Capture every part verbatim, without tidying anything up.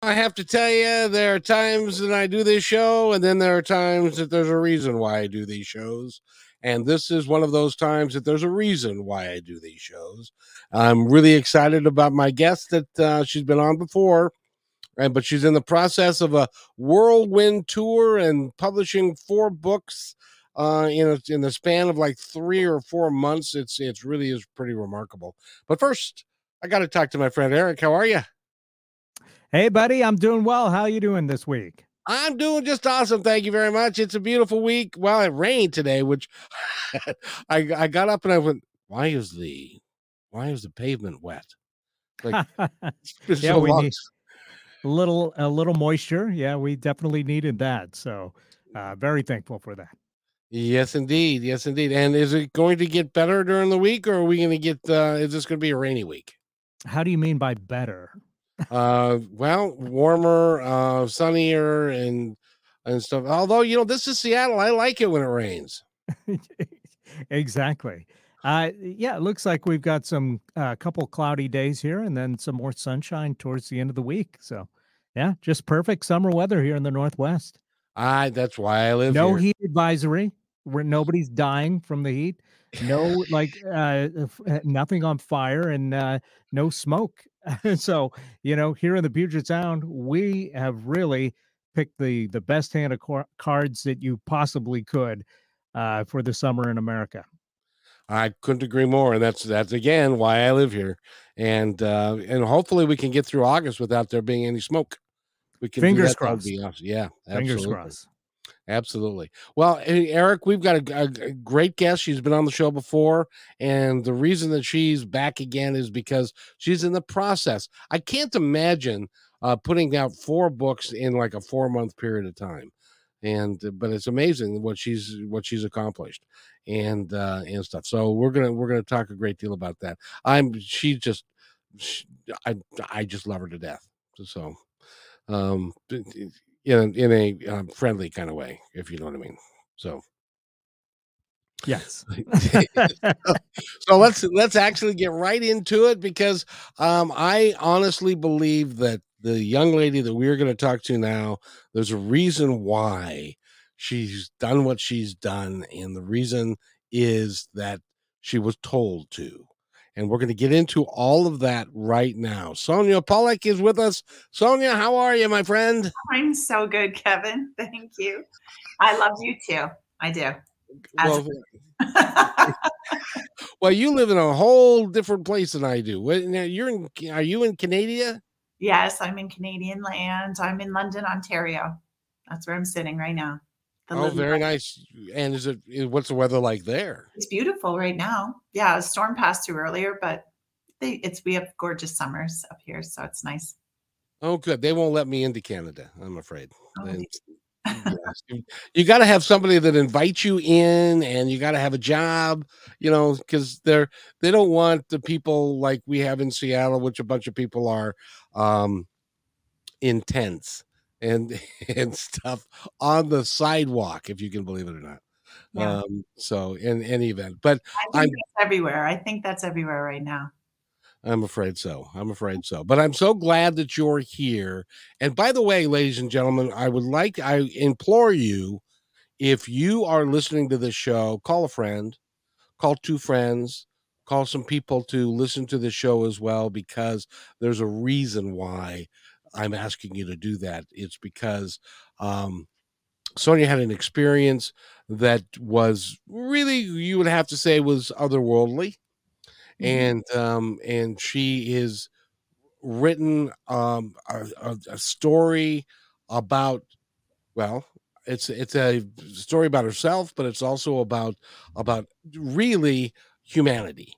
I have to tell you, there are times that I do this show, and then there are times that there's a reason why I do these shows. And this is one of those times that there's a reason why I do these shows. I'm really excited about my guest that uh, she's been on before, right? But she's in the process of a whirlwind tour and publishing four books uh, in, a, in the span of like three or four months. It's, it's really is pretty remarkable. But first, I got to talk to my friend Eric. How are you? Hey, buddy, I'm doing well. How are you doing this week? I'm doing just awesome. Thank you very much. It's a beautiful week. Well, it rained today, which I, I got up and I went, why is the why is the pavement wet? Like, it's yeah, so we need a little, a little moisture. Yeah, we definitely needed that. So uh, very thankful for that. Yes, indeed. Yes, indeed. And is it going to get better during the week, or are we going to get, uh, is this going to be a rainy week? How do you mean by better? uh well warmer, uh sunnier, and and stuff. Although, you know, this is Seattle. I like it when it rains. Exactly. Uh yeah, it looks like we've got some a uh, couple cloudy days here, and then some more sunshine towards the end of the week. So yeah, just perfect summer weather here in the Northwest. I that's why I live no here. Heat advisory, where nobody's dying from the heat. No, like uh nothing on fire, and uh no smoke. So, you know, here in the Puget Sound, we have really picked the the best hand of cor- cards that you possibly could uh, for the summer in America. I couldn't agree more. And that's, that's again, why I live here. And uh, and hopefully we can get through August without there being any smoke. We can Fingers crossed. Yeah, absolutely. Fingers crossed. Absolutely. Well, Eric, we've got a, a great guest. She's been on the show before, and the reason that she's back again is because she's in the process. I can't imagine uh, putting out four books in like a four-month period of time, and but it's amazing what she's what she's accomplished and uh, and stuff. So we're gonna we're gonna talk a great deal about that. I'm she just she, I I just love her to death. So. Um, it, In, in a um, friendly kind of way, if you know what I mean. So, yes. So let's let's actually get right into it, because um, I honestly believe that the young lady that we're going to talk to now, there's a reason why she's done what she's done, and the reason is that she was told to. And we're going to get into all of that right now. Sonia Palleck is with us. Sonia, how are you, my friend? I'm so good, Kevin. Thank you. I love you too. I do. Well, well, you live in a whole different place than I do. Now, you're in, are you in Canada? Yes, I'm in Canadian land. I'm in London, Ontario. That's where I'm sitting right now. The oh, very weather. Nice. And is it, what's the weather like there? It's beautiful right now. Yeah. A storm passed through earlier, but they, it's, we have gorgeous summers up here. So it's nice. Oh, good. They won't let me into Canada, I'm afraid. Oh, they, yes. you you got to have somebody that invites you in, and you got to have a job, you know, cause they're, they don't want the people like we have in Seattle, which a bunch of people are um, intense. and and stuff on the sidewalk, if you can believe it or not. Yeah. Um, so in any event, but I think that's everywhere. I think that's everywhere right now. I'm afraid so. I'm afraid so. But I'm so glad that you're here. And by the way, ladies and gentlemen, I would like, I implore you, if you are listening to this show, call a friend, call two friends, call some people to listen to the show as well, because there's a reason why I'm asking you to do that. It's because um, Sonia had an experience that was really, you would have to say, was otherworldly. Mm-hmm. And um, and she has written um, a, a, a story about, well, it's it's a story about herself, but it's also about about really humanity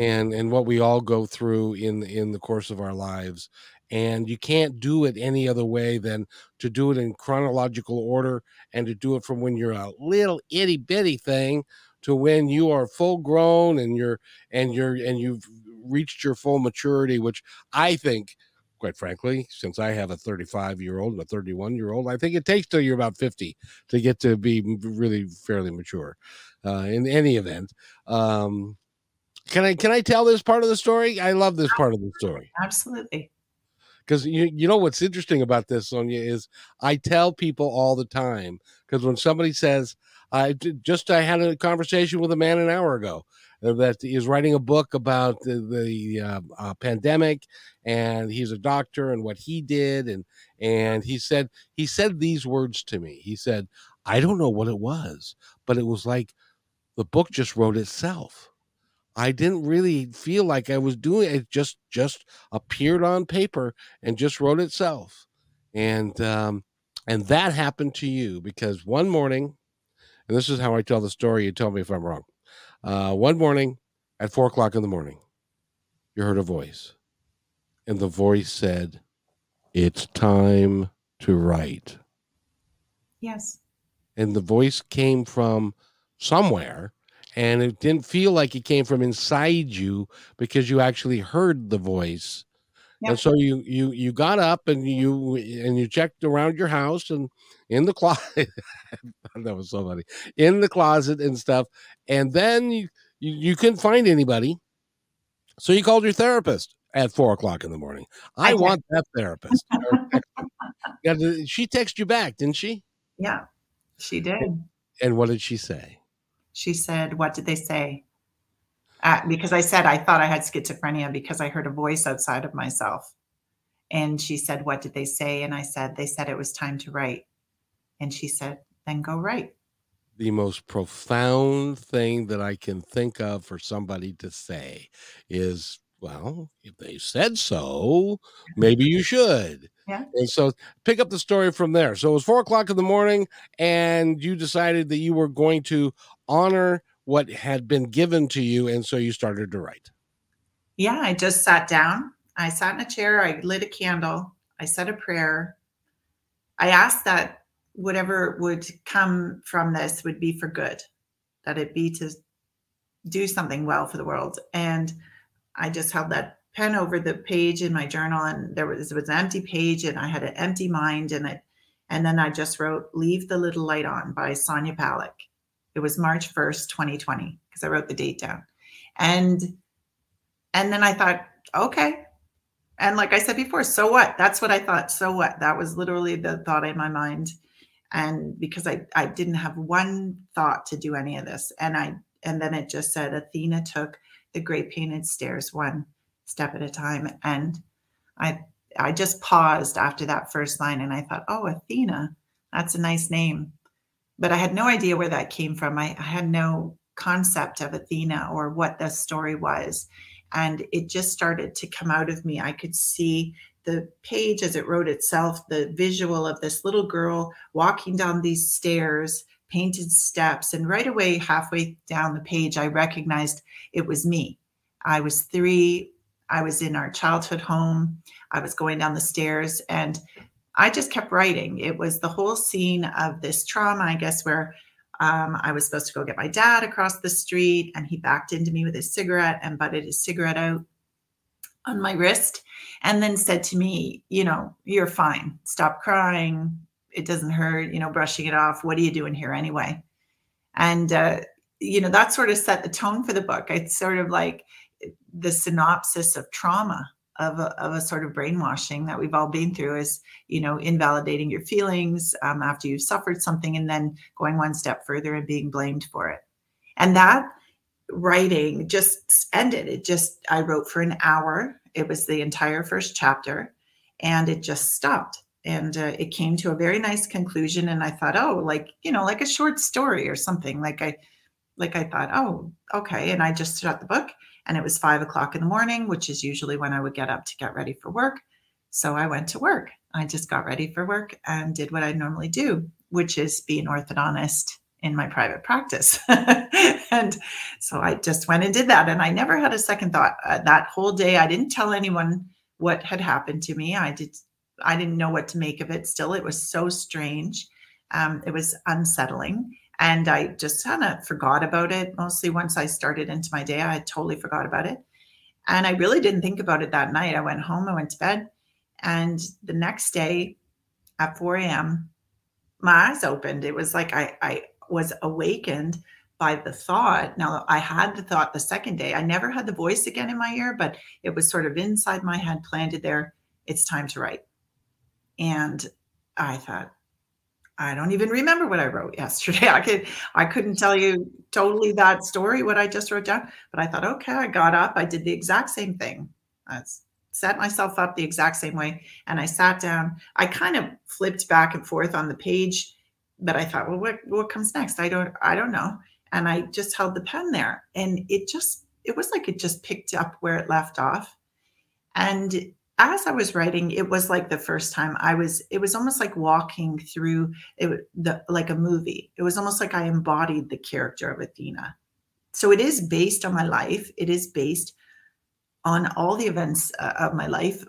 and and what we all go through in in the course of our lives. And you can't do it any other way than to do it in chronological order, and to do it from when you're a little itty bitty thing to when you are full grown and you're and you're and you've reached your full maturity, which I think, quite frankly, since I have a thirty-five year old and a thirty-one year old, I think it takes till you're about fifty to get to be really fairly mature. Uh, in any event, um, can I can I tell this part of the story? I love this part of the story. Absolutely. Because you you know what's interesting about this, Sonia, is I tell people all the time, because when somebody says, I just I had a conversation with a man an hour ago that is writing a book about the, the uh, uh, pandemic, and he's a doctor and what he did, and and he said he said these words to me. He said, I don't know what it was, but it was like the book just wrote itself. I didn't really feel like I was doing it. Just, just appeared on paper and just wrote itself. And, um, and that happened to you because one morning, and this is how I tell the story. You tell me if I'm wrong. Uh, one morning at four o'clock in the morning, you heard a voice, and the voice said, it's time to write. Yes. And the voice came from somewhere. And it didn't feel like it came from inside you because you actually heard the voice. Yep. And so you, you, you got up and you, and you checked around your house and in the closet, that was so funny, in the closet and stuff. And then you, you, you couldn't find anybody. So you called your therapist at four o'clock in the morning. I, I want that therapist. She texted you back, didn't she? Yeah, she did. And, and what did she say? She said, what did they say? Uh, because I said, I thought I had schizophrenia because I heard a voice outside of myself. And she said, what did they say? And I said, they said it was time to write. And she said, then go write. The most profound thing that I can think of for somebody to say is, well, if they said so, maybe you should. Yeah. And so pick up the story from there. So it was four o'clock in the morning, and you decided that you were going to honor what had been given to you. And so you started to write. Yeah, I just sat down. I sat in a chair. I lit a candle. I said a prayer. I asked that whatever would come from this would be for good, that it be to do something well for the world. And I just held that pen over the page in my journal, and there was, was an empty page, and I had an empty mind, and it, and then I just wrote "Leave the Little Light On" by Sonia Palleck. It was March first, twenty twenty, because I wrote the date down, and and then I thought, okay, and like I said before, so what? That's what I thought. So what? That was literally the thought in my mind, and because I I didn't have one thought to do any of this, and I and then it just said Athena took the great painted stairs one step at a time. And I I just paused after that first line, and I thought, oh, Athena, that's a nice name. But I had no idea where that came from. I, I had no concept of Athena or what the story was. And it just started to come out of me. I could see the page as it wrote itself, the visual of this little girl walking down these stairs, painted steps. And right away, halfway down the page, I recognized it was me. I was three. I was in our childhood home. I was going down the stairs, and I just kept writing. It was the whole scene of this trauma, I guess, where um, I was supposed to go get my dad across the street, and he backed into me with his cigarette and butted his cigarette out on my wrist, and then said to me, you know, you're fine. Stop crying. It doesn't hurt, you know, brushing it off. What are you doing here anyway? And, uh, you know, that sort of set the tone for the book. It's sort of like the synopsis of trauma, of a, of a sort of brainwashing that we've all been through is, you know, invalidating your feelings um, after you've suffered something, and then going one step further and being blamed for it. And that writing just ended. It just, I wrote for an hour. It was the entire first chapter, and it just stopped. And uh, it came to a very nice conclusion. And I thought, oh, like, you know, like a short story or something. Like I, like I thought, oh, okay. And I just shut the book, and it was five o'clock in the morning, which is usually when I would get up to get ready for work. So I went to work. I just got ready for work and did what I normally do, which is be an orthodontist in my private practice. And so I just went and did that. And I never had a second thought uh, that whole day. I didn't tell anyone what had happened to me. I did. I didn't know what to make of it still. It was so strange. Um, it was unsettling. And I just kind of forgot about it. Mostly once I started into my day, I had totally forgot about it. And I really didn't think about it that night. I went home, I went to bed. And the next day at four a.m., my eyes opened. It was like I, I was awakened by the thought. Now, I had the thought the second day. I never had the voice again in my ear, but it was sort of inside my head, planted there. It's time to write. And I thought, I don't even remember what I wrote yesterday. I could, I couldn't tell you totally that story, what I just wrote down, but I thought, okay, I got up. I did the exact same thing. I set myself up the exact same way. And I sat down. I kind of flipped back and forth on the page, but I thought, well, what, what comes next? I don't, I don't know. And I just held the pen there, and it just, it was like, it just picked up where it left off. And as I was writing, it was like the first time I was, it was almost like walking through it, the, like a movie. It was almost like I embodied the character of Athena. So it is based on my life. It is based on all the events uh, of my life,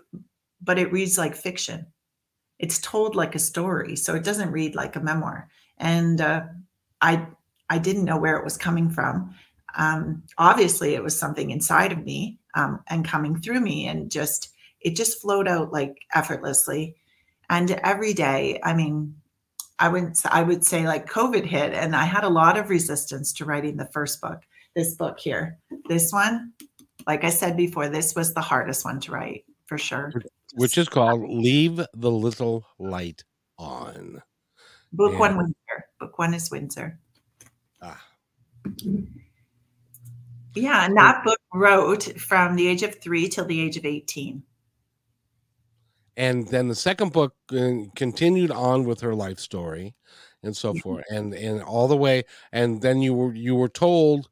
but it reads like fiction. It's told like a story. So it doesn't read like a memoir. And uh, I, I didn't know where it was coming from. Um, obviously it was something inside of me um, and coming through me, and just, it just flowed out like effortlessly. And every day, I mean, I would, I would say like COVID hit, and I had a lot of resistance to writing the first book, this book here, this one. Like I said before, this was the hardest one to write for sure. Which is called Leave the Little Light On. Book and... one, Windsor. Book one is Windsor. Ah. Yeah. And that book wrote from the age of three till the age of eighteen. And then the second book continued on with her life story and so forth, and, and all the way. And then you were, you were told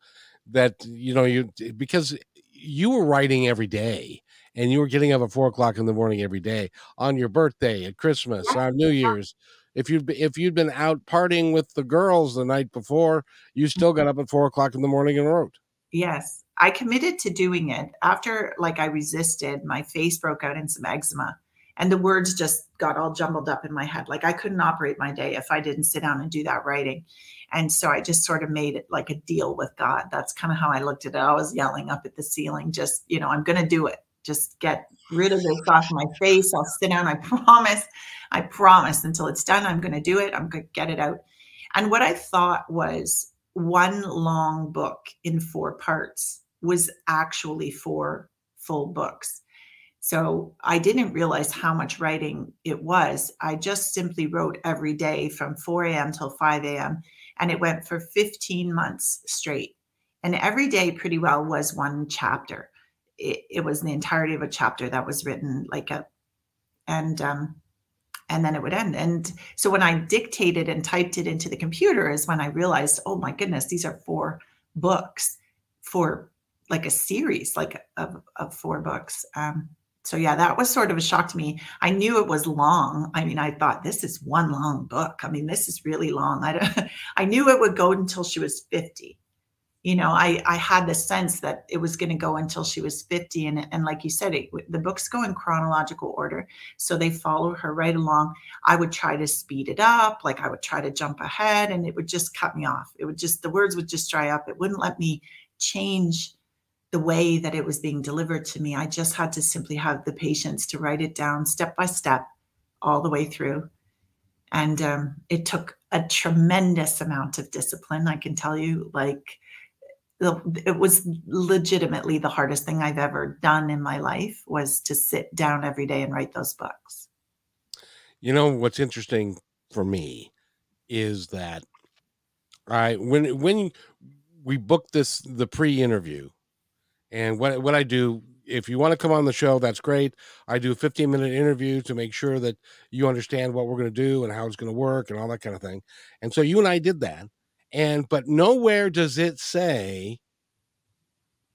that, you know, you, because you were writing every day, and you were getting up at four o'clock in the morning every day, on your birthday, at Christmas, yes, on New Year's. If you'd, if you'd been out partying with the girls the night before, you still got up at four o'clock in the morning and wrote. Yes. I committed to doing it. After, like, I resisted, my face broke out in some eczema. And the words just got all jumbled up in my head. Like I couldn't operate my day if I didn't sit down and do that writing. And so I just sort of made it like a deal with God. That's kind of how I looked at it. I was yelling up at the ceiling, just, you know, I'm going to do it. Just get rid of this off my face. I'll sit down. I promise. I promise until it's done. I'm going to do it. I'm going to get it out. And what I thought was one long book in four parts was actually four full books. So I didn't realize how much writing it was. I just simply wrote every day from four a.m. till five a.m. And it went for fifteen months straight. And every day pretty well was one chapter. It, it was the entirety of a chapter that was written like a, and um, and then it would end. And so when I dictated and typed it into the computer is when I realized, oh my goodness, these are four books for like a series, like of, of four books. Um, So yeah, that was sort of a shock to me. I knew it was long. I mean, I thought this is one long book. I mean, this is really long. I don't, I knew it would go until she was fifty. You know, I, I had the sense that it was going to go until she was fifty. And, and like you said, it, the books go in chronological order. So they follow her right along. I would try to speed it up. Like I would try to jump ahead, and it would just cut me off. It would just, the words would just dry up. It wouldn't let me change the way that it was being delivered to me. I just had to simply have the patience to write it down step by step all the way through. And um, it took a tremendous amount of discipline. I can tell you, like, it was legitimately the hardest thing I've ever done in my life was to sit down every day and write those books. You know, what's interesting for me is that I, when, when we booked this, the pre-interview, and what what I do, if you want to come on the show, that's great. I do a fifteen-minute interview to make sure that you understand what we're going to do and how it's going to work and all that kind of thing. And so you and I did that. And but nowhere does it say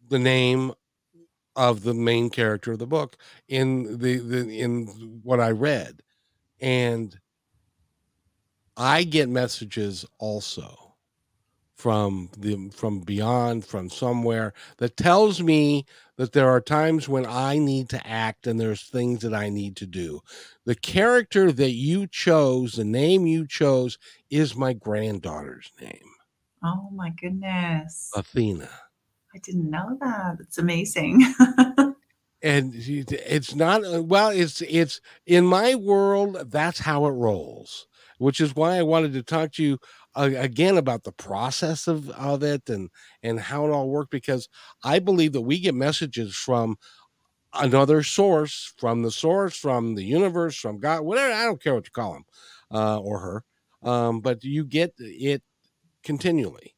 the name of the main character of the book in the, the in what I read. And I get messages also from the from beyond, from somewhere, that tells me that there are times when I need to act and there's things that I need to do. The character that you chose, the name you chose, is my granddaughter's name. Oh, my goodness. Athena. I didn't know that. It's amazing. And it's not, well, it's, it's in my world, that's how it rolls, which is why I wanted to talk to you uh, again about the process of, of it and, and how it all worked, because I believe that we get messages from another source, from the source, from the universe, from God, whatever. I don't care what you call him uh, or her, um, but you get it continually.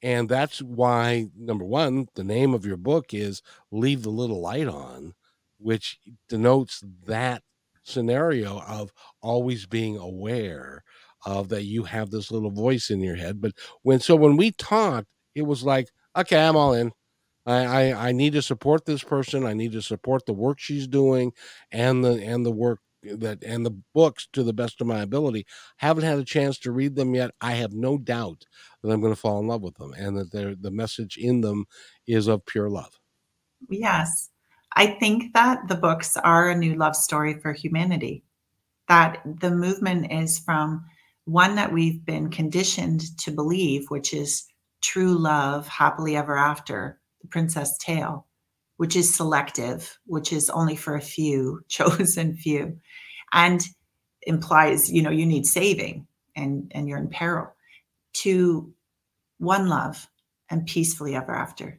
And that's why, number one, the name of your book is Leave the Little Light On, which denotes that scenario of always being aware of that you have this little voice in your head. But when, so when we talked, it was like, okay, I'm all in. I, I, I need to support this person. I need to support the work she's doing and the, and the work that, and the books to the best of my ability. Haven't had a chance to read them yet. I have no doubt that I'm going to fall in love with them, and that they're, the message in them is of pure love. Yes. I think that the books are a new love story for humanity, that the movement is from one that we've been conditioned to believe, which is true love, happily ever after, the princess tale, which is selective, which is only for a few, chosen few, and implies, you know, you need saving and, and you're in peril, to one love and peacefully ever after,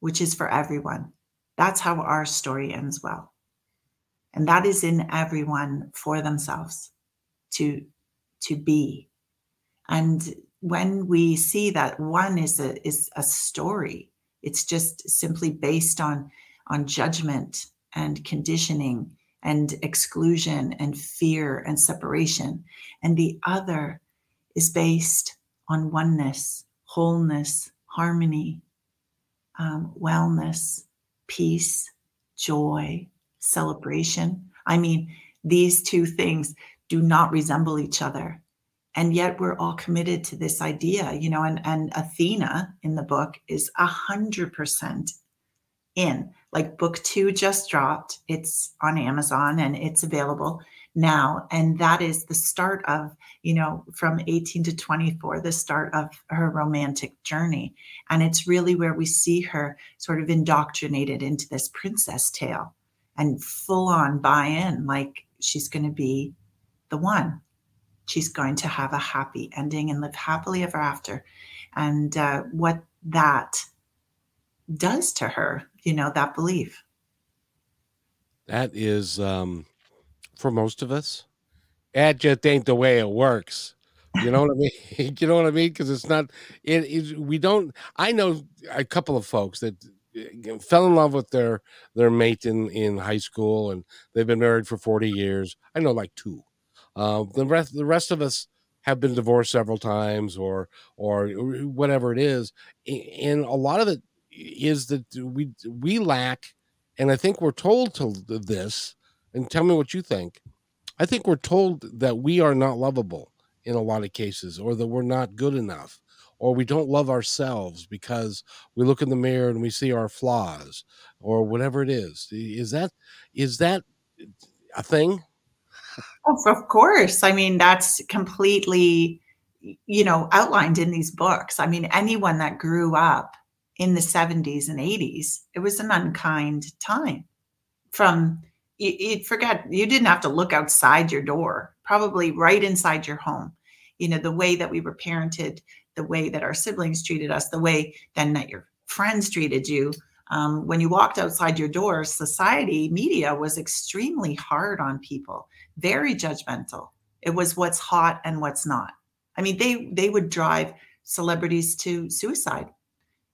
which is for everyone. That's how our story ends well. And that is in everyone for themselves to, to be. And when we see that one is a, is a story, it's just simply based on, on judgment and conditioning and exclusion and fear and separation. And the other is based on oneness, wholeness, harmony, um, wellness, peace, joy, celebration. I mean, these two things do not resemble each other. And yet we're all committed to this idea, you know, and, and Athena in the book is a hundred percent in. Like, book two just dropped. It's on Amazon and it's available now. And that is the start of, you know, from eighteen to twenty-four, the start of her romantic journey. And it's really where we see her sort of indoctrinated into this princess tale and full on buy in, like she's going to be the one. She's going to have a happy ending and live happily ever after. And uh, what that does to her, you know, that belief. That is, um, for most of us, that just ain't the way it works. You know what I mean? You know what I mean? Because it's not, it is, we don't, I know a couple of folks that fell in love with their, their mate in, in high school, and they've been married for forty years. I know like two. Uh, the rest, the rest of us have been divorced several times, or or whatever it is, and a lot of it is that we we lack, and I think we're told to this. And tell me what you think. I think we're told that we are not lovable in a lot of cases, or that we're not good enough, or we don't love ourselves because we look in the mirror and we see our flaws, or whatever it is. Is that is that a thing? Of course. I mean, that's completely, you know, outlined in these books. I mean, anyone that grew up in the seventies and eighties, it was an unkind time. From, you forget, you didn't have to look outside your door, probably right inside your home. You know, the way that we were parented, the way that our siblings treated us, the way then that your friends treated you. Um, when you walked outside your door, society, media was extremely hard on people, very judgmental. It was what's hot and what's not. I mean, they they would drive celebrities to suicide,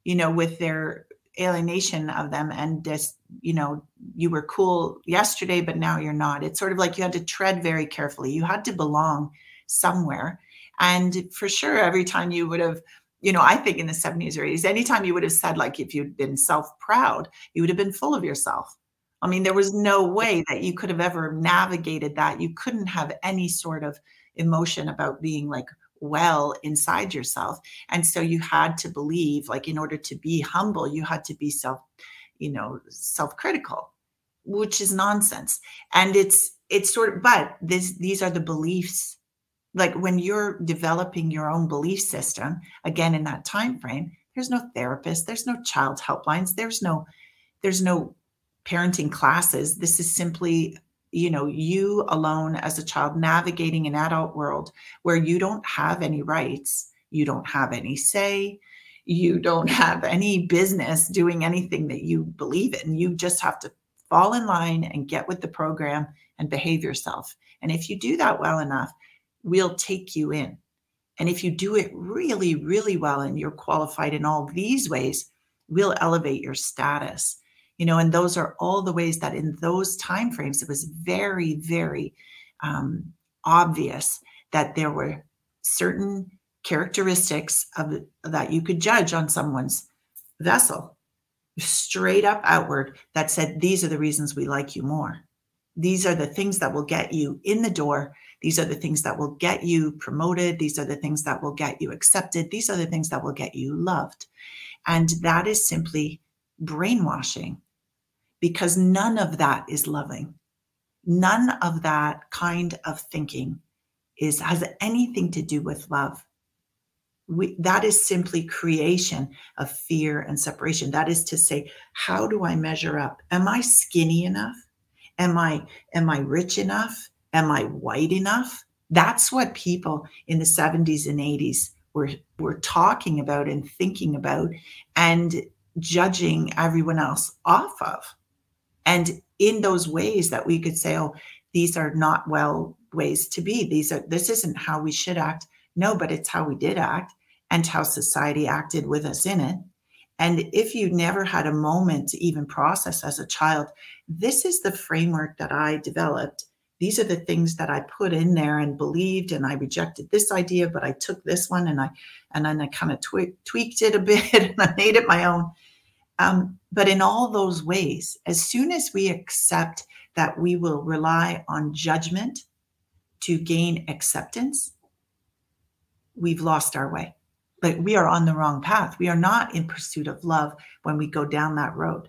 you know, with their alienation of them and just, you know, you were cool yesterday, but now you're not. It's sort of like you had to tread very carefully. You had to belong somewhere. And for sure, every time you would have, you know, I think in the seventies or eighties, anytime you would have said, like, if you'd been self-proud, you would have been full of yourself. I mean, there was no way that you could have ever navigated that. You couldn't have any sort of emotion about being like well inside yourself. And so you had to believe, like, in order to be humble, you had to be self, you know, self-critical, which is nonsense. And it's, it's sort of, but this, these are the beliefs. Like when you're developing your own belief system, again, in that time frame, there's no therapist, there's no child helplines, there's no, there's no parenting classes. This is simply, you know, you alone as a child navigating an adult world where you don't have any rights, you don't have any say, you don't have any business doing anything that you believe in. You just have to fall in line and get with the program and behave yourself. And if you do that well enough, we'll take you in. And if you do it really, really well, and you're qualified in all these ways, we'll elevate your status. You know, and those are all the ways that in those timeframes, it was very, very um, obvious that there were certain characteristics of that you could judge on someone's vessel, straight up outward, that said, these are the reasons we like you more. These are the things that will get you in the door. These are the things that will get you promoted. These are the things that will get you accepted. These are the things that will get you loved. And that is simply brainwashing, because none of that is loving. None of that kind of thinking is has anything to do with love. We, that is simply creation of fear and separation. That is to say, how do I measure up? Am I skinny enough? Am I, am I rich enough? Am I white enough? That's what people in the seventies and eighties were, were talking about and thinking about and judging everyone else off of. And in those ways that we could say, oh, these are not well ways to be. These are, this isn't how we should act. No, but it's how we did act and how society acted with us in it. And if you never had a moment to even process as a child, this is the framework that I developed. These are the things that I put in there and believed, and I rejected this idea, but I took this one and I, and then I kind of twe- tweaked it a bit and I made it my own. Um, but in all those ways, as soon as we accept that we will rely on judgment to gain acceptance, we've lost our way. But we are on the wrong path. We are not in pursuit of love when we go down that road.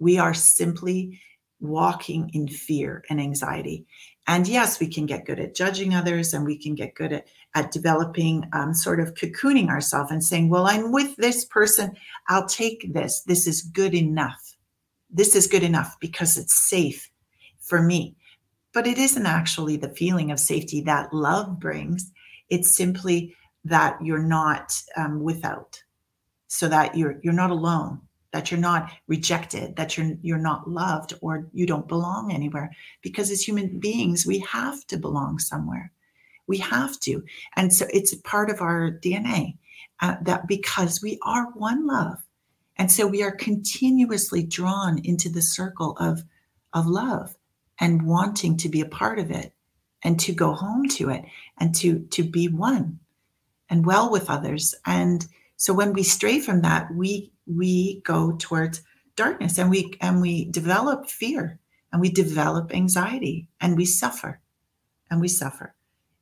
We are simply walking in fear and anxiety. And yes, we can get good at judging others, and we can get good at, at developing um, sort of cocooning ourselves and saying, well, I'm with this person. I'll take this. This is good enough. This is good enough because it's safe for me. But it isn't actually the feeling of safety that love brings. It's simply that you're not um, without, so that you're you're not alone, that you're not rejected, that you're you're not loved, or you don't belong anywhere. Because as human beings, we have to belong somewhere. We have to. And so it's a part of our D N A uh, that because we are one love. And so we are continuously drawn into the circle of, of love and wanting to be a part of it and to go home to it and to, to be one and well with others. And so when we stray from that, we we go towards darkness, and we and we develop fear, and we develop anxiety, and we suffer, and we suffer.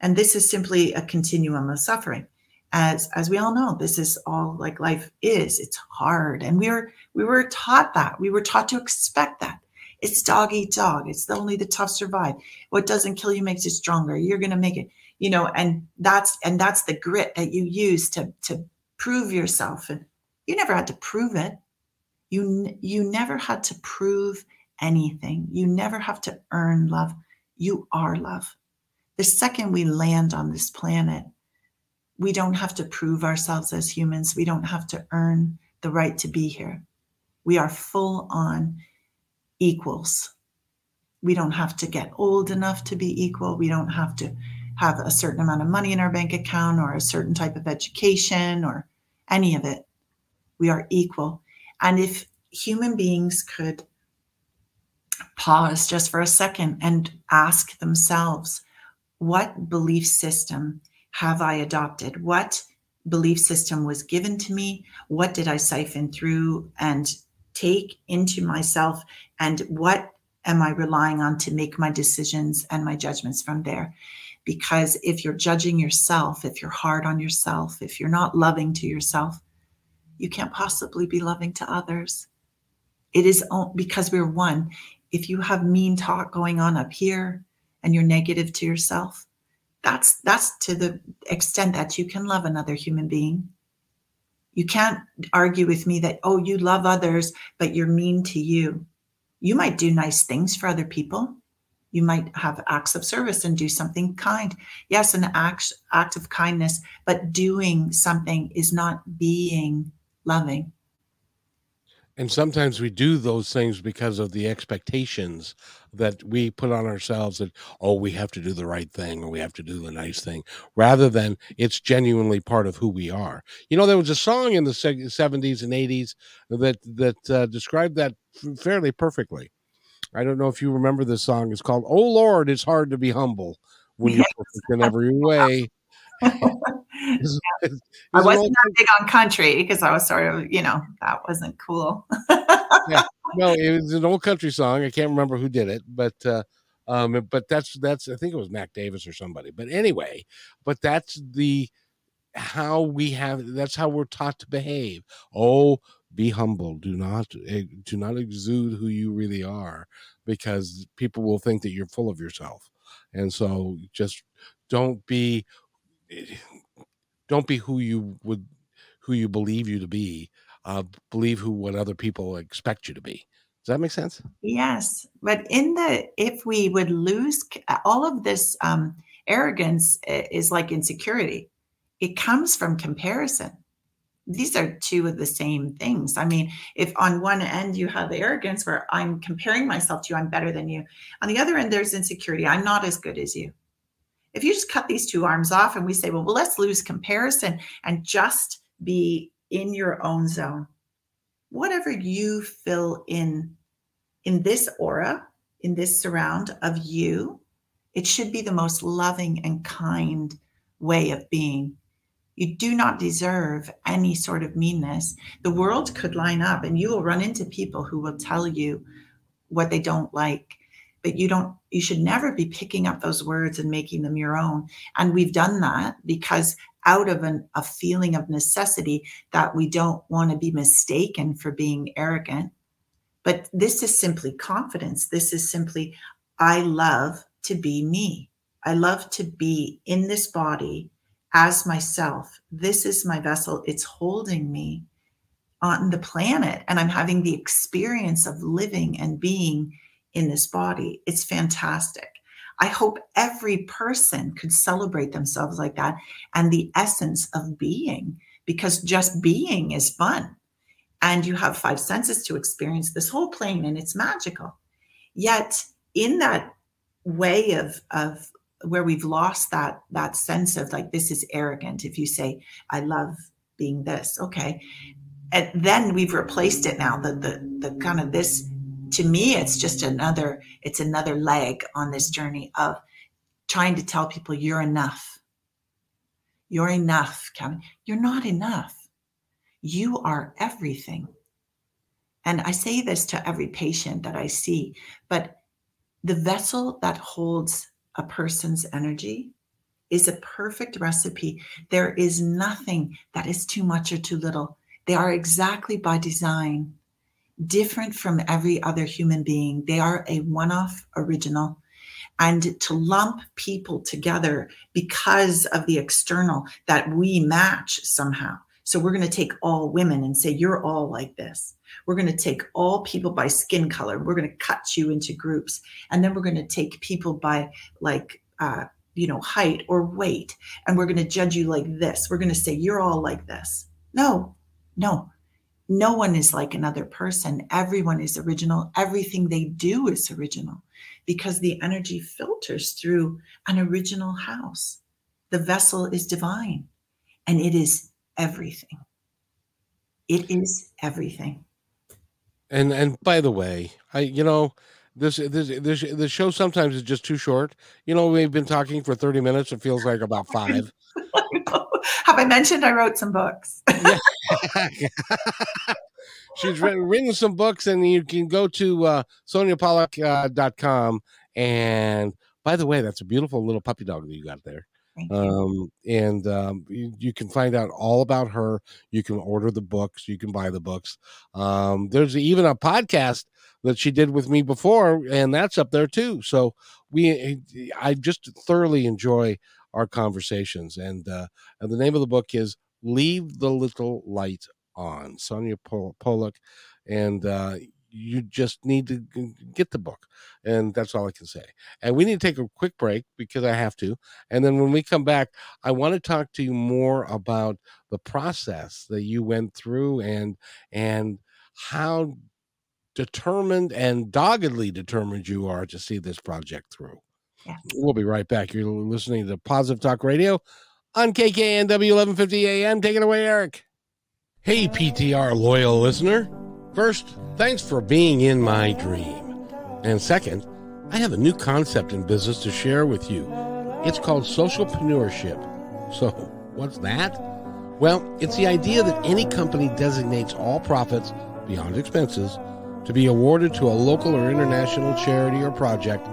And this is simply a continuum of suffering. As as we all know, this is all like life is. It's hard. And we were we were taught that. We were taught to expect that. It's dog eat dog. It's the only the tough survive. What doesn't kill you makes you stronger. You're gonna make it. You know, and that's and that's the grit that you use to to prove yourself. And you never had to prove it. You you never had to prove anything. You never have to earn love. You are love. The second we land on this planet, we don't have to prove ourselves as humans. We don't have to earn the right to be here. We are full on equals. We don't have to get old enough to be equal. We don't have to have a certain amount of money in our bank account or a certain type of education or any of it. We are equal. And if human beings could pause just for a second and ask themselves, what belief system have I adopted? What belief system was given to me? What did I siphon through and take into myself? And what am I relying on to make my decisions and my judgments from there? Because if you're judging yourself, if you're hard on yourself, if you're not loving to yourself, you can't possibly be loving to others. It is because we're one. If you have mean talk going on up here and you're negative to yourself, that's that's to the extent that you can love another human being. You can't argue with me that, oh, you love others, but you're mean to you. You might do nice things for other people. You might have acts of service and do something kind. Yes, an act, act of kindness, but doing something is not being loving. And sometimes we do those things because of the expectations that we put on ourselves that, oh, we have to do the right thing or we have to do the nice thing, rather than it's genuinely part of who we are. You know, there was a song in the seventies and eighties that, that uh, described that fairly perfectly. I don't know if you remember this song. It's called, "Oh Lord, It's Hard to Be Humble When You're Perfect in Every Way." it's, it's, I wasn't that big on country because I was sort of, you know, that wasn't cool. yeah. No, it was an old country song. I can't remember who did it, but uh, um, but that's that's I think it was Mac Davis or somebody. But anyway, but that's the how we have. That's how we're taught to behave. Oh. Be humble. Do not do not exude who you really are, because people will think that you're full of yourself. And so, just don't be don't be who you would who you believe you to be. Uh, believe who what other people expect you to be. Does that make sense? Yes, but in the if we would lose all of this um, arrogance is like insecurity. It comes from comparison. These are two of the same things. I mean, if on one end you have arrogance where I'm comparing myself to you, I'm better than you. On the other end, there's insecurity. I'm not as good as you. If you just cut these two arms off and we say, well, well let's lose comparison and just be in your own zone. Whatever you fill in, in this aura, in this surround of you, it should be the most loving and kind way of being. You do not deserve any sort of meanness. The world could line up and you will run into people who will tell you what they don't like, but you don't, you should never be picking up those words and making them your own. And we've done that because out of an, a feeling of necessity that we don't want to be mistaken for being arrogant. But this is simply confidence. This is simply, I love to be me. I love to be in this body as myself. This is my vessel. It's holding me on the planet. And I'm having the experience of living and being in this body. It's fantastic. I hope every person could celebrate themselves like that and the essence of being, because just being is fun. And you have five senses to experience this whole plane and it's magical. Yet in that way of, of, where we've lost that that sense of like, this is arrogant. If you say, I love being this, okay. And then we've replaced it now. The the the kind of this, to me, it's just another, it's another leg on this journey of trying to tell people you're enough. You're enough, Kevin. You're not enough. You are everything. And I say this to every patient that I see, but the vessel that holds a person's energy is a perfect recipe. There is nothing that is too much or too little. They are exactly by design, different from every other human being. They are a one-off original. And to lump people together because of the external that we match somehow. So we're going to take all women and say, you're all like this. We're going to take all people by skin color. We're going to cut you into groups. And then we're going to take people by like, uh, you know, height or weight. And we're going to judge you like this. We're going to say, you're all like this. No, no, no one is like another person. Everyone is original. Everything they do is original because the energy filters through an original house. The vessel is divine and it is everything. It is everything. And and by the way, I you know this this this the show sometimes is just too short. You know, we've been talking for thirty minutes. It feels like about five. Have I mentioned I wrote some books? She's written, written some books, and you can go to uh, Sonia Palleck dot com and By the way, that's a beautiful little puppy dog that you got there. Thank you. Um, and um, you, you can find out all about her. You can order the books. You can buy the books. Um, there's even a podcast that she did with me before, and that's up there too. So we, I just thoroughly enjoy our conversations. And, uh, and the name of the book is Leave the Little Light On, Sonia Palleck. And uh, you just need to get the book. And that's all I can say. And we need to take a quick break because I have to. And then when we come back, I want to talk to you more about the process that you went through and, and how determined and doggedly determined you are to see this project through. Yes. We'll be right back. You're listening to Positive Talk Radio on K K N W eleven fifty A M. Take it away, Eric. Hey, P T R loyal listener. First, thanks for being in my dream. And second, I have a new concept in business to share with you. It's called socialpreneurship. So, what's that? Well, it's the idea that any company designates all profits beyond expenses to be awarded to a local or international charity or project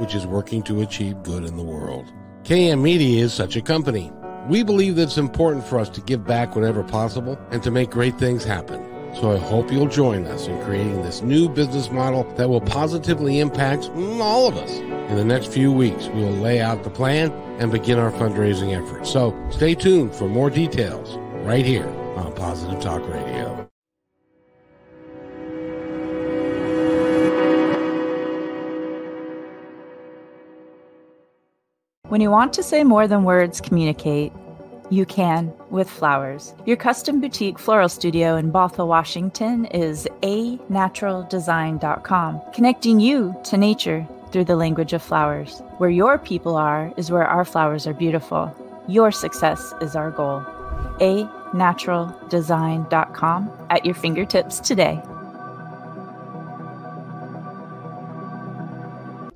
which is working to achieve good in the world. K M Media is such a company. We believe that it's important for us to give back whenever possible and to make great things happen. So I hope you'll join us in creating this new business model that will positively impact all of us. In the next few weeks, we will lay out the plan and begin our fundraising efforts. So stay tuned for more details right here on Positive Talk Radio. When you want to say more than words communicate, you can with flowers. Your custom boutique floral studio in Bothell, Washington is a natural design dot com, connecting you to nature through the language of flowers. Where your people are is where our flowers are beautiful. Your success is our goal. a natural design dot com, at your fingertips today.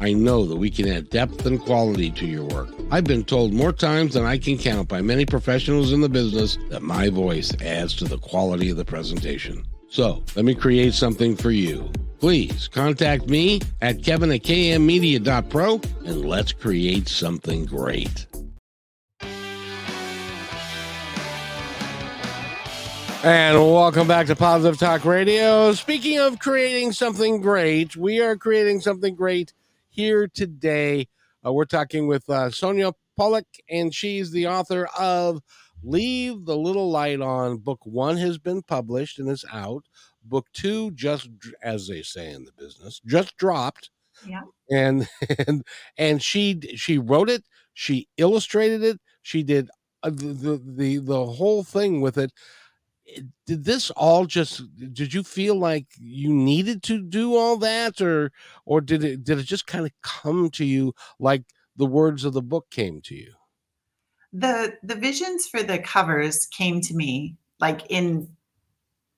I know that we can add depth and quality to your work. I've been told more times than I can count by many professionals in the business that my voice adds to the quality of the presentation. So let me create something for you. Please contact me at Kevin at K M media dot pro and let's create something great. And welcome back to Positive Talk Radio. Speaking of creating something great, we are creating something great here today. Uh, we're talking with uh, Sonia Palleck, and she's the author of Leave the Little Light On. Book one has been published and is out. Book two, just as they say in the business, just dropped. Yeah. And and and she she wrote it. She illustrated it. She did uh, the, the the whole thing with it. Did this all just, did you feel like you needed to do all that, or, or did it, did it just kind of come to you like the words of the book came to you? The, the visions for the covers came to me like in,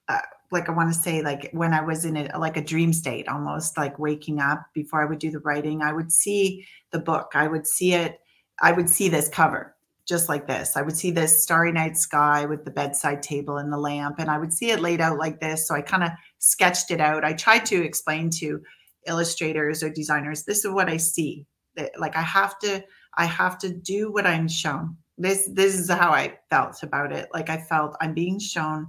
uh, like I want to say like when I was in a, like a dream state, almost like waking up before I would do the writing, I would see the book. I would see it. I would see this cover. Just like this. I would see this starry night sky with the bedside table and the lamp, and I would see it laid out like this. So I kind of sketched it out. I tried to explain to illustrators or designers, this is what I see. Like I have to, I have to do what I'm shown. This, this is how I felt about it. Like I felt I'm being shown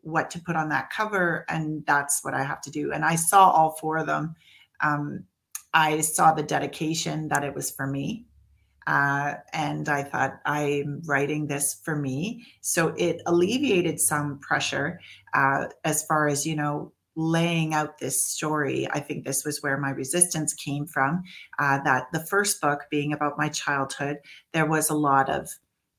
what to put on that cover, and that's what I have to do. And I saw all four of them. Um, I saw the dedication that it was for me. Uh, and I thought, I'm writing this for me. So it alleviated some pressure uh, as far as, you know, laying out this story. I think this was where my resistance came from, uh, that the first book being about my childhood, there was a lot of,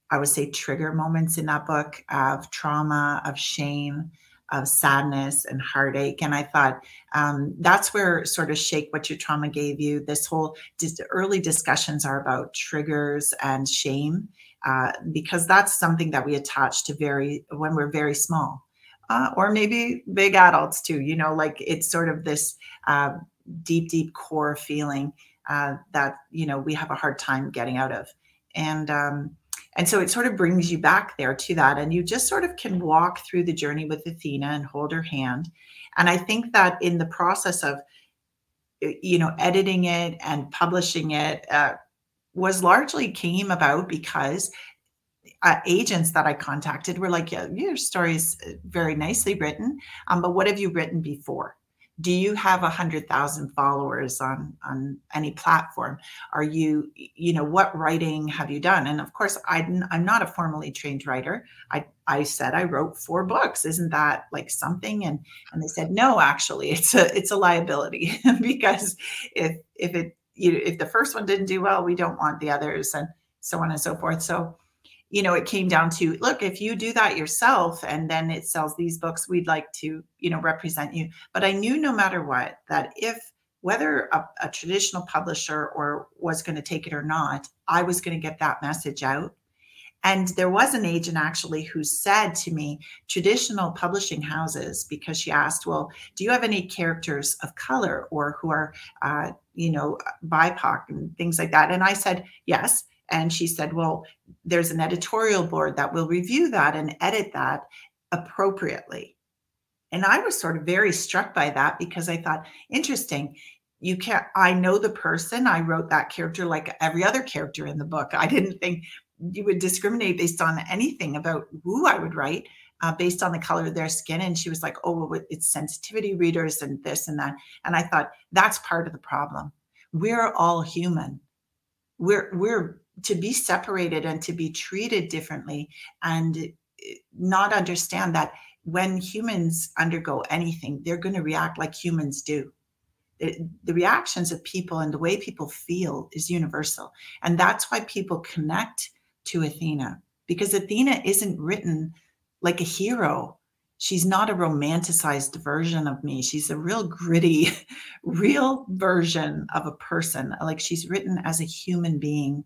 I would say, trigger moments in that book of trauma, of shame, of sadness and heartache. And I thought um, that's where sort of shake what your trauma gave you. This whole dis- early discussions are about triggers and shame uh, because that's something that we attach to very when we're very small, uh, or maybe big adults too. You know, like it's sort of this uh, deep, deep core feeling uh, that, you know, we have a hard time getting out of. And um, and so it sort of brings you back there to that. And you just sort of can walk through the journey with Athena and hold her hand. And I think that in the process of, you know, editing it and publishing it uh, was largely came about because uh, agents that I contacted were like, yeah, your story is very nicely written, um, but what have you written before? Do you have one hundred thousand followers on, on any platform? Are you, you know, what writing have you done? And of course, I, I'm not a formally trained writer. I, I said I wrote four books. Isn't that like something? And and they said, no, actually, it's a it's a liability because if if it you know, if the first one didn't do well, we don't want the others, and so on and so forth. So, you know, it came down to, look, if you do that yourself and then it sells these books, we'd like to, you know, represent you. But I knew no matter what, that if whether a, a traditional publisher or was going to take it or not, I was going to get that message out. And there was an agent actually who said to me, traditional publishing houses, because she asked, well, do you have any characters of color or who are, uh, you know, B I P O C and things like that? And I said, yes. And she said, well, there's an editorial board that will review that and edit that appropriately. And I was sort of very struck by that because I thought, interesting, you can't, I know the person, I wrote that character like every other character in the book. I didn't think you would discriminate based on anything about who I would write uh, based on the color of their skin. And she was like, oh, well, it's sensitivity readers and this and that. And I thought, that's part of the problem. We're all human. We're, we're, to be separated and to be treated differently and not understand that when humans undergo anything, they're going to react like humans do. The, the reactions of people and the way people feel is universal. And that's why people connect to Athena, because Athena isn't written like a hero. She's not a romanticized version of me. She's a real gritty, real version of a person. Like she's written as a human being.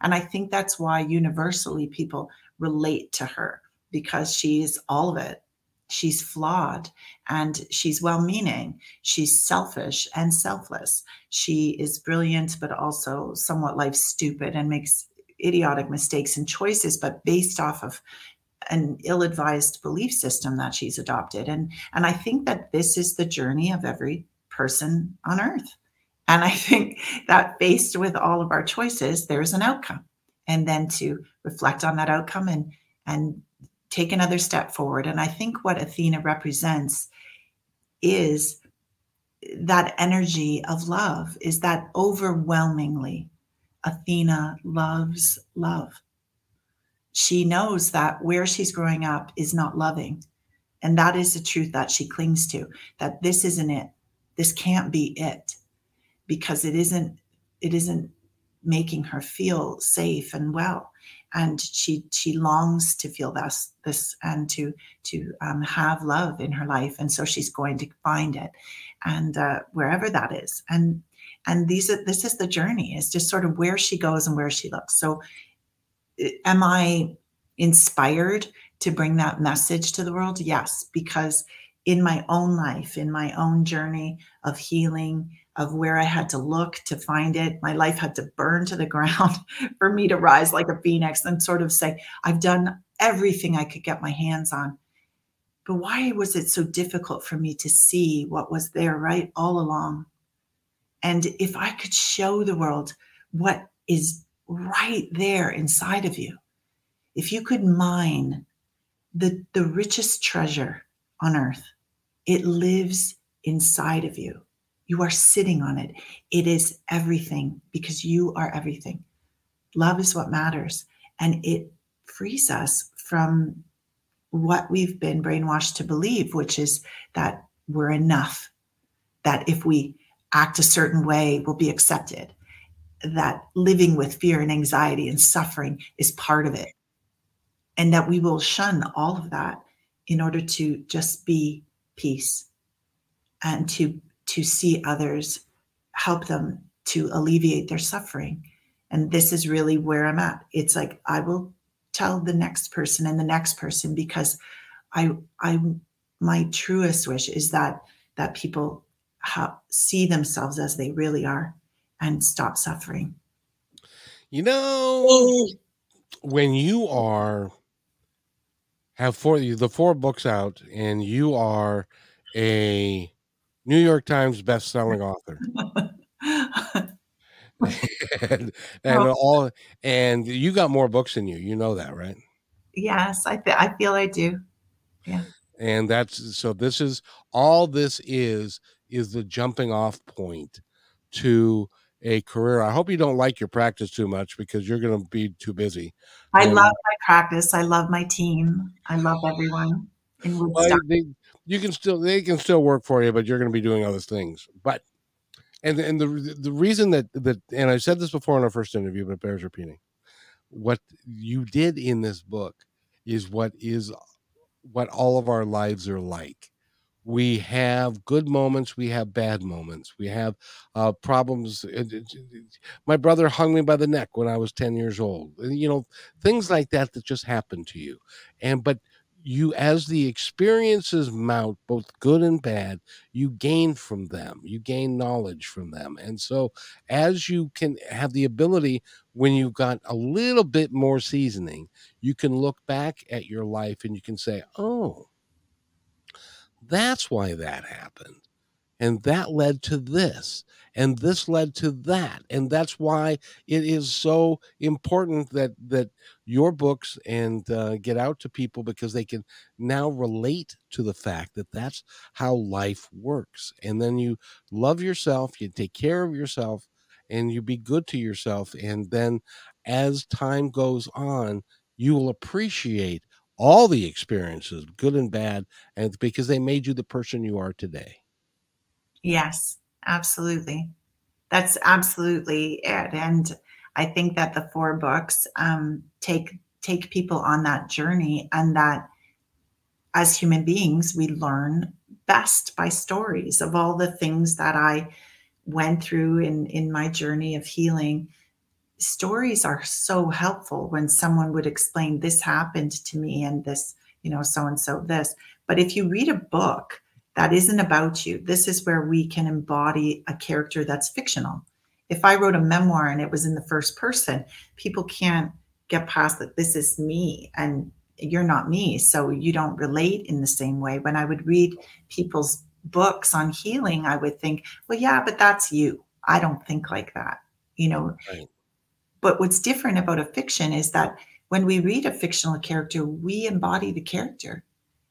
And I think that's why universally people relate to her, because she's all of it. She's flawed and she's well-meaning. She's selfish and selfless. She is brilliant, but also somewhat life stupid and makes idiotic mistakes and choices, but based off of an ill-advised belief system that she's adopted. And, and I think that this is the journey of every person on earth. And I think that faced with all of our choices, there is an outcome. And then to reflect on that outcome and, and take another step forward. And I think what Athena represents is that energy of love, is that overwhelmingly Athena loves love. She knows that where she's growing up is not loving. And that is the truth that she clings to, that this isn't it. This can't be it. Because it isn't, it isn't making her feel safe and well, and she she longs to feel this this and to to um, have love in her life, and so she's going to find it, and uh, wherever that is, and and these are, this is the journey. It's just sort of where she goes and where she looks. So, am I inspired to bring that message to the world? Yes, because in my own life, in my own journey of healing, of where I had to look to find it. My life had to burn to the ground for me to rise like a phoenix and sort of say, I've done everything I could get my hands on. But why was it so difficult for me to see what was there right all along? And if I could show the world what is right there inside of you, if you could mine the, the richest treasure on earth, it lives inside of you. You are sitting on it. It is everything because you are everything. Love is what matters. And it frees us from what we've been brainwashed to believe, which is that we're enough, that if we act a certain way, we'll be accepted, that living with fear and anxiety and suffering is part of it, and that we will shun all of that in order to just be peace and to to see others, help them to alleviate their suffering. And this is really where I'm at. It's like, I will tell the next person and the next person, because I, I, my truest wish is that, that people ha- see themselves as they really are and stop suffering. You know, when you are, have four, the four books out and you are a New York Times best-selling author. and, and all and you got more books than you, you know that, right? Yes, I th- I feel I do. Yeah. And that's so this is all this is is the jumping off point to a career. I hope you don't like your practice too much because you're going to be too busy. I um, love my practice. I love my team. I love everyone. And well, they, you can still they can still work for you, but you're going to be doing other things. But And and the the reason that, that and I said this before in our first interview, but it bears repeating, what you did in this book is what is what all of our lives are like. We have good moments, we have bad moments, we have uh, problems. My brother hung me by the neck when I was ten years old. You know, things like that that just happen to you, and but. You, as the experiences mount, both good and bad, you gain from them. You gain knowledge from them. And so as you can have the ability, when you've got a little bit more seasoning, you can look back at your life and you can say, oh, that's why that happened. And that led to this. And this led to that. And that's why it is so important that that your books and uh, get out to people, because they can now relate to the fact that that's how life works. And then you love yourself, you take care of yourself, and you be good to yourself. And then as time goes on, you will appreciate all the experiences, good and bad, and because they made you the person you are today. Yes. Absolutely. That's absolutely it. And I think that the four books um, take take people on that journey, and that as human beings, we learn best by stories of all the things that I went through in, in my journey of healing. Stories are so helpful when someone would explain this happened to me and this, you know, so-and-so this. But if you read a book that isn't about you, this is where we can embody a character that's fictional. If I wrote a memoir and it was in the first person, people can't get past that this is me and you're not me. So you don't relate in the same way. When I would read people's books on healing, I would think, well, yeah, but that's you. I don't think like that, you know. Right. But what's different about a fiction is that when we read a fictional character, we embody the character.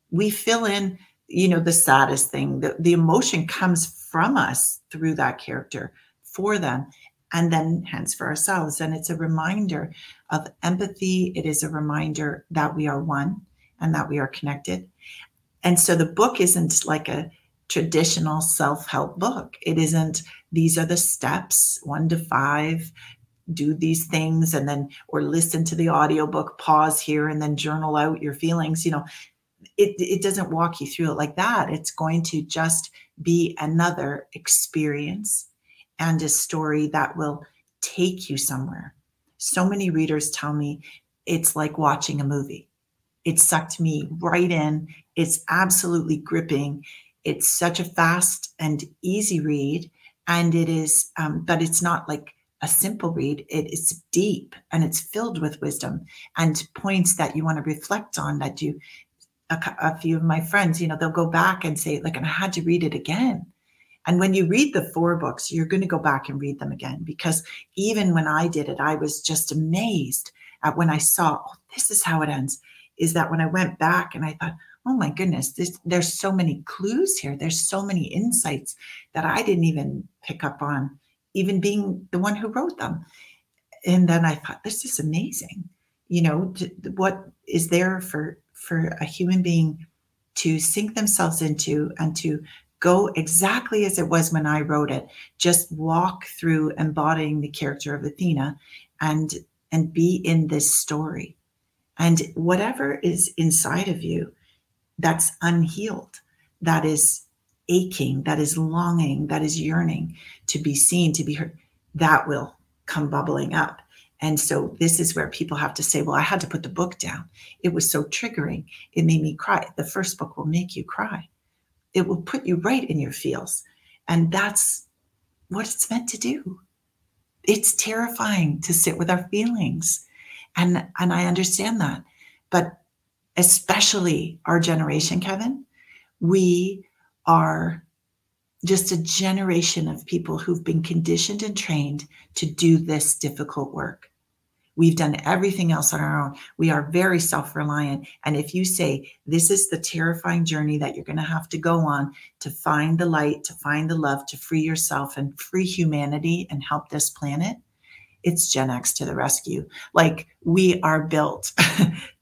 We fill in, you know, the saddest thing, the, the emotion comes from us through that character for them, and then hence for ourselves. And it's a reminder of empathy. It is a reminder that we are one and that we are connected. And so the book isn't like a traditional self-help book. It isn't, these are the steps, one to five, do these things, and then, or listen to the audiobook, pause here, and then journal out your feelings, you know. It it doesn't walk you through it like that. It's going to just be another experience and a story that will take you somewhere. So many readers tell me it's like watching a movie. It sucked me right in. It's absolutely gripping. It's such a fast and easy read. And it is, um, but it's not like a simple read. It is deep and it's filled with wisdom and points that you want to reflect on, that you A, a few of my friends, you know, they'll go back and say, like, and I had to read it again. And when you read the four books, you're going to go back and read them again, because even when I did it, I was just amazed at when I saw, oh, this is how it ends, is that when I went back and I thought, oh my goodness, this, there's so many clues here. There's so many insights that I didn't even pick up on, even being the one who wrote them. And then I thought, this is amazing. You know, t- what is there for for a human being to sink themselves into and to go exactly as it was when I wrote it, just walk through embodying the character of Athena and, and be in this story. And whatever is inside of you that's unhealed, that is aching, that is longing, that is yearning to be seen, to be heard, that will come bubbling up. And so this is where people have to say, well, I had to put the book down. It was so triggering. It made me cry. The first book will make you cry. It will put you right in your feels. And that's what it's meant to do. It's terrifying to sit with our feelings. And, and I understand that. But especially our generation, Kevin, we are just a generation of people who've been conditioned and trained to do this difficult work. We've done everything else on our own. We are very self-reliant. And if you say, this is the terrifying journey that you're going to have to go on to find the light, to find the love, to free yourself and free humanity and help this planet, it's Gen X to the rescue. Like, we are built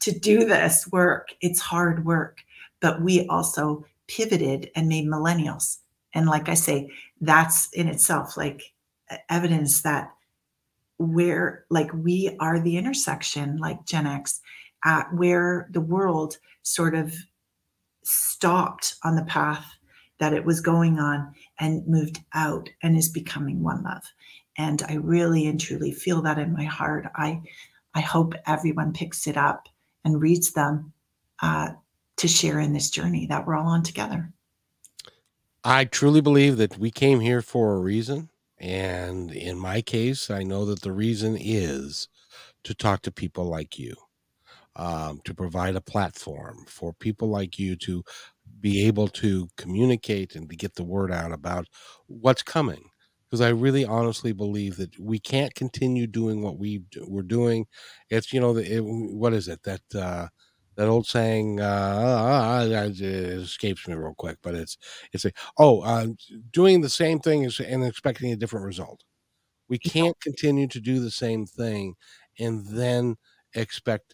to do this work. It's hard work, but we also pivoted and made millennials. And like I say, that's in itself like evidence that we're like, we are the intersection, like Gen X, uh, where the world sort of stopped on the path that it was going on and moved out and is becoming one love. And I really and truly feel that in my heart. I, I hope everyone picks it up and reads them uh, to share in this journey that we're all on together. I truly believe that we came here for a reason. And in my case, I know that the reason is to talk to people like you, um, to provide a platform for people like you to be able to communicate and to get the word out about what's coming. Because I really honestly believe that we can't continue doing what we do, we're doing. It's, you know, it, what is it? That, uh, That old saying uh, it escapes me real quick, but it's it's like, oh, uh, doing the same thing is, and expecting a different result. We can't continue to do the same thing and then expect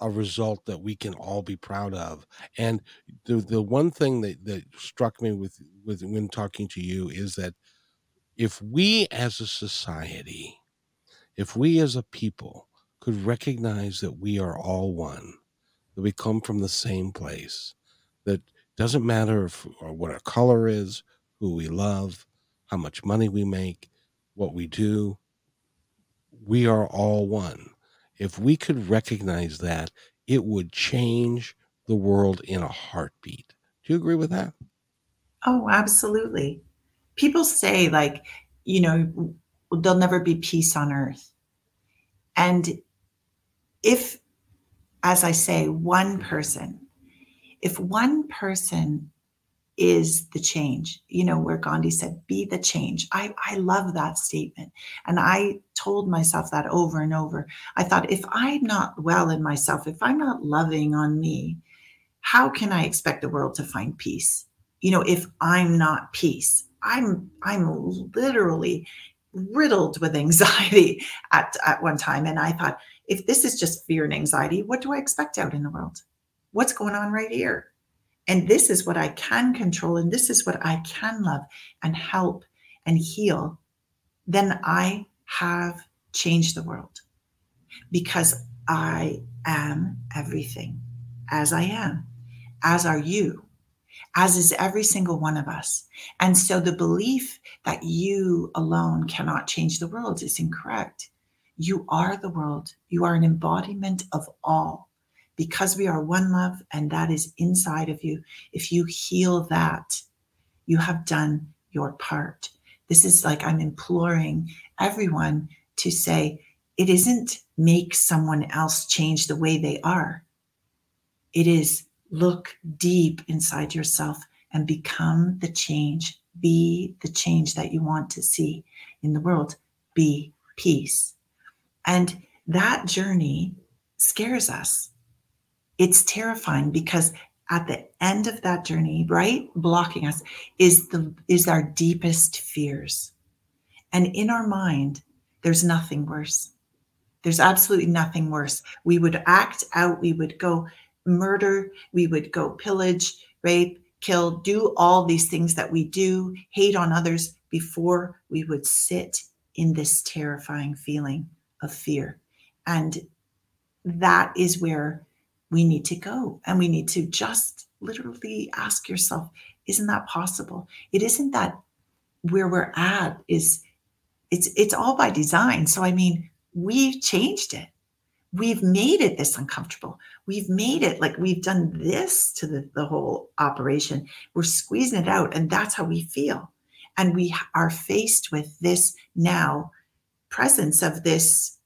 a result that we can all be proud of. And the the one thing that, that struck me with, with when talking to you is that if we as a society, if we as a people could recognize that we are all one, that we come from the same place, that doesn't matter if, or what our color is, who we love, how much money we make, what we do, we are all one. If we could recognize that, it would change the world in a heartbeat. Do you agree with that? Oh, absolutely. People say, like, you know, there'll never be peace on earth. And if, as I say, one person, if one person is the change, you know, where Gandhi said, be the change. I, I love that statement. And I told myself that over and over. I thought, if I'm not well in myself, if I'm not loving on me, how can I expect the world to find peace? You know, if I'm not peace, I'm, I'm literally riddled with anxiety at, at one time. And I thought, if this is just fear and anxiety, what do I expect out in the world? What's going on right here? And this is what I can control. And this is what I can love and help and heal. Then I have changed the world, because I am everything as I am, as are you, as is every single one of us. And so the belief that you alone cannot change the world is incorrect. You are the world. You are an embodiment of all, because we are one love, and that is inside of you. If you heal that, you have done your part. This is like, I'm imploring everyone to say, it isn't make someone else change the way they are. It is look deep inside yourself and become the change. Be the change that you want to see in the world. Be peace. And that journey scares us. It's terrifying, because at the end of that journey, right, blocking us is the is our deepest fears. And in our mind, there's nothing worse. There's absolutely nothing worse. We would act out. We would go murder. We would go pillage, rape, kill, do all these things that we do, hate on others, before we would sit in this terrifying feeling of fear. And that is where we need to go. And we need to just literally ask yourself, isn't that possible? It isn't that where we're at is, it's, it's all by design. So, I mean, we've changed it. We've made it this uncomfortable. We've made it like we've done this to the, the whole operation. We're squeezing it out, and that's how we feel. And we are faced with this now presence of this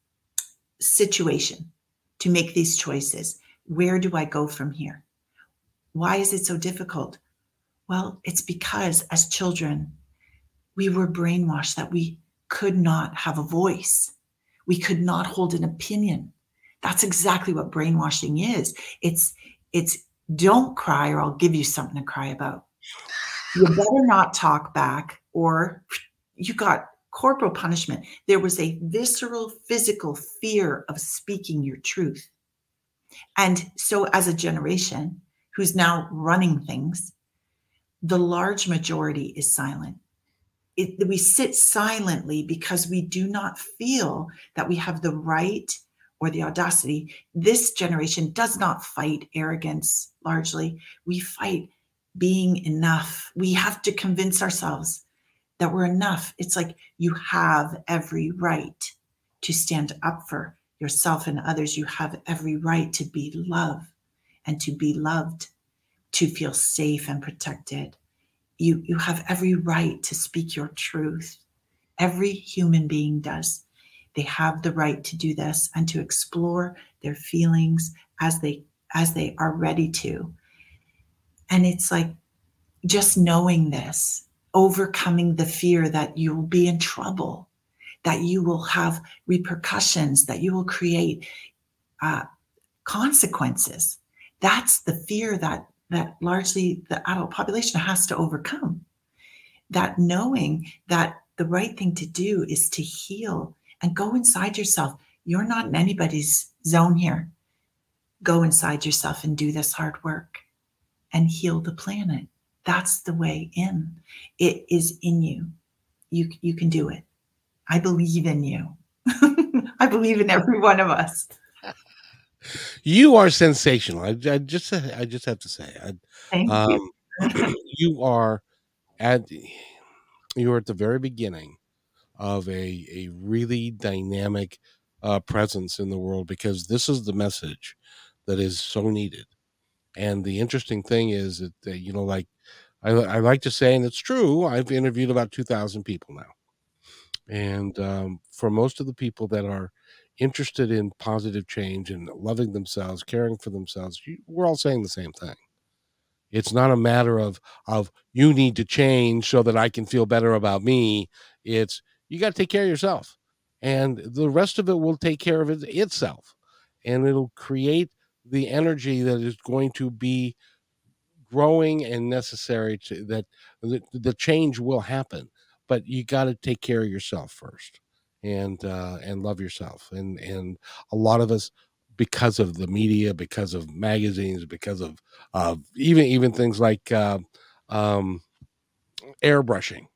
situation to make these choices. Where do I go from here? Why is it so difficult? Well, it's because as children, we were brainwashed that we could not have a voice. We could not hold an opinion. That's exactly what brainwashing is. It's, it's don't cry or I'll give you something to cry about. You better not talk back or you got corporal punishment. There was a visceral, physical fear of speaking your truth. And so as a generation who's now running things, the large majority is silent. It, we sit silently because we do not feel that we have the right or the audacity. This generation does not fight arrogance largely. We fight being enough. We have to convince ourselves that we're enough. It's like you have every right to stand up for yourself and others. You have every right to be loved and to be loved, to feel safe and protected. You, you have every right to speak your truth. Every human being does. They have the right to do this and to explore their feelings as they, as they are ready to. And it's like just knowing this, overcoming the fear that you will be in trouble, that you will have repercussions, that you will create uh, consequences. That's the fear that that largely the adult population has to overcome. That knowing that the right thing to do is to heal and go inside yourself. You're not in anybody's zone here. Go inside yourself and do this hard work and heal the planet. That's the way in. It is in you. You, you can do it. I believe in you. I believe in every one of us. You are sensational. I, I just, I just have to say, I, Thank um, you. you are at, you are at the very beginning of a a really dynamic uh, presence in the world, because this is the message that is so needed. And the interesting thing is that uh, you know, like I, I like to say, and it's true. I've interviewed about two thousand people now, and um, for most of the people that are interested in positive change and loving themselves, caring for themselves, we're all saying the same thing. It's not a matter of, of you need to change so that I can feel better about me. It's you got to take care of yourself, and the rest of it will take care of it itself. And it'll create the energy that is going to be growing and necessary to that. The, the change will happen, but you got to take care of yourself first. And uh, and love yourself. And and a lot of us, because of the media, because of magazines, because of uh, even even things like uh, um, airbrushing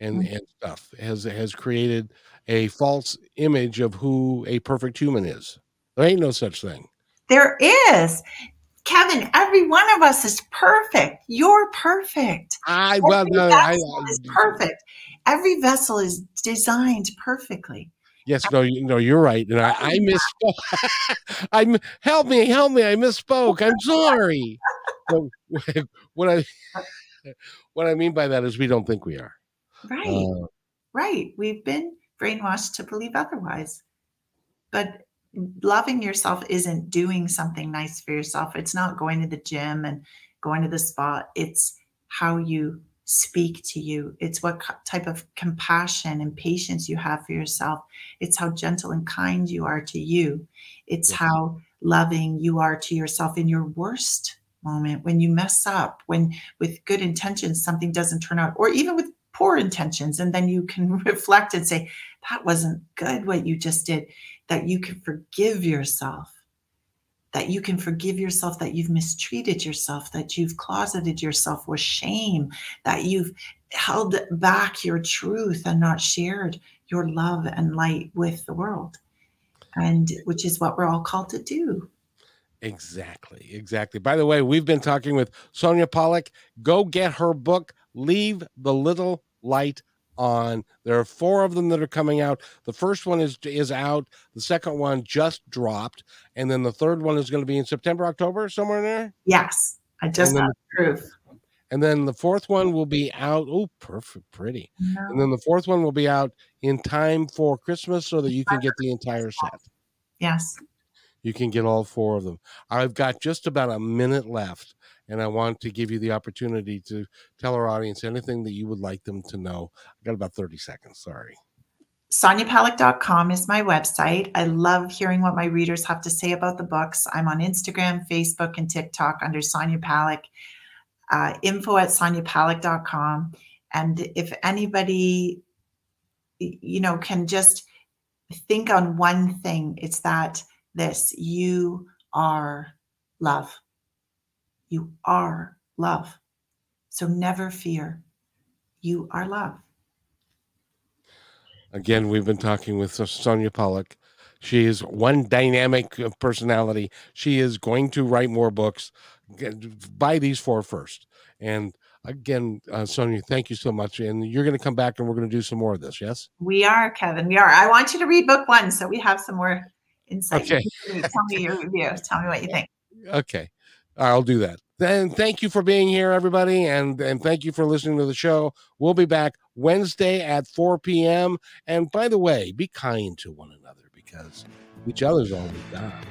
and, mm-hmm. and stuff has has created a false image of who a perfect human is. There ain't no such thing. There is. Kevin, every one of us is perfect. You're perfect. I every well, no, I, I is perfect. Every vessel is designed perfecly. Yes, no, you know you're right, and I, I misspoke. I'm help me, help me. I misspoke. I'm sorry. What I what I mean by that is we don't think we are. Right, uh, right. We've been brainwashed to believe otherwise, but loving yourself isn't doing something nice for yourself. It's not going to the gym and going to the spa. It's how you speak to you. It's what co- type of compassion and patience you have for yourself. It's how gentle and kind you are to you. It's how loving you are to yourself in your worst moment, when you mess up, when with good intentions something doesn't turn out, or even with poor intentions. And then you can reflect and say, that wasn't good what you just did. That you can forgive yourself, that you can forgive yourself, that you've mistreated yourself, that you've closeted yourself with shame, that you've held back your truth and not shared your love and light with the world, and which is what we're all called to do. Exactly, exactly. By the way, we've been talking with Sonia Palleck. Go get her book, Leave the Little Light on. There are four of them that are coming out. The first one is is out. The second one just dropped. And then the third one is going to be in September, October, somewhere in there? Yes. I just got proof. And then the fourth one will be out. Oh, perfect. Pretty. No. And then the fourth one will be out in time for Christmas so that you can get the entire set. Yes. You can get all four of them. I've got just about a minute left, and I want to give you the opportunity to tell our audience anything that you would like them to know. I've got about thirty seconds. Sorry. Sonia Palleck dot com is my website. I love hearing what my readers have to say about the books. I'm on Instagram, Facebook, and TikTok under Sonia Palleck. Uh, info at Sonia Palleck dot com. And if anybody, you know, can just think on one thing, it's that this, you are love. You are love. So never fear. You are love. Again, we've been talking with Sonia Palleck. She is one dynamic personality. She is going to write more books. Buy these four first. And again, uh, Sonia, thank you so much. And you're going to come back and we're going to do some more of this. Yes, we are, Kevin. We are. I want you to read book one. So we have some more insight. Okay. Tell me your review. Tell me what you think. Okay. I'll do that. Then thank you for being here, everybody. And, and thank you for listening to the show. We'll be back Wednesday at four p.m. And by the way, be kind to one another because each other's all we've got.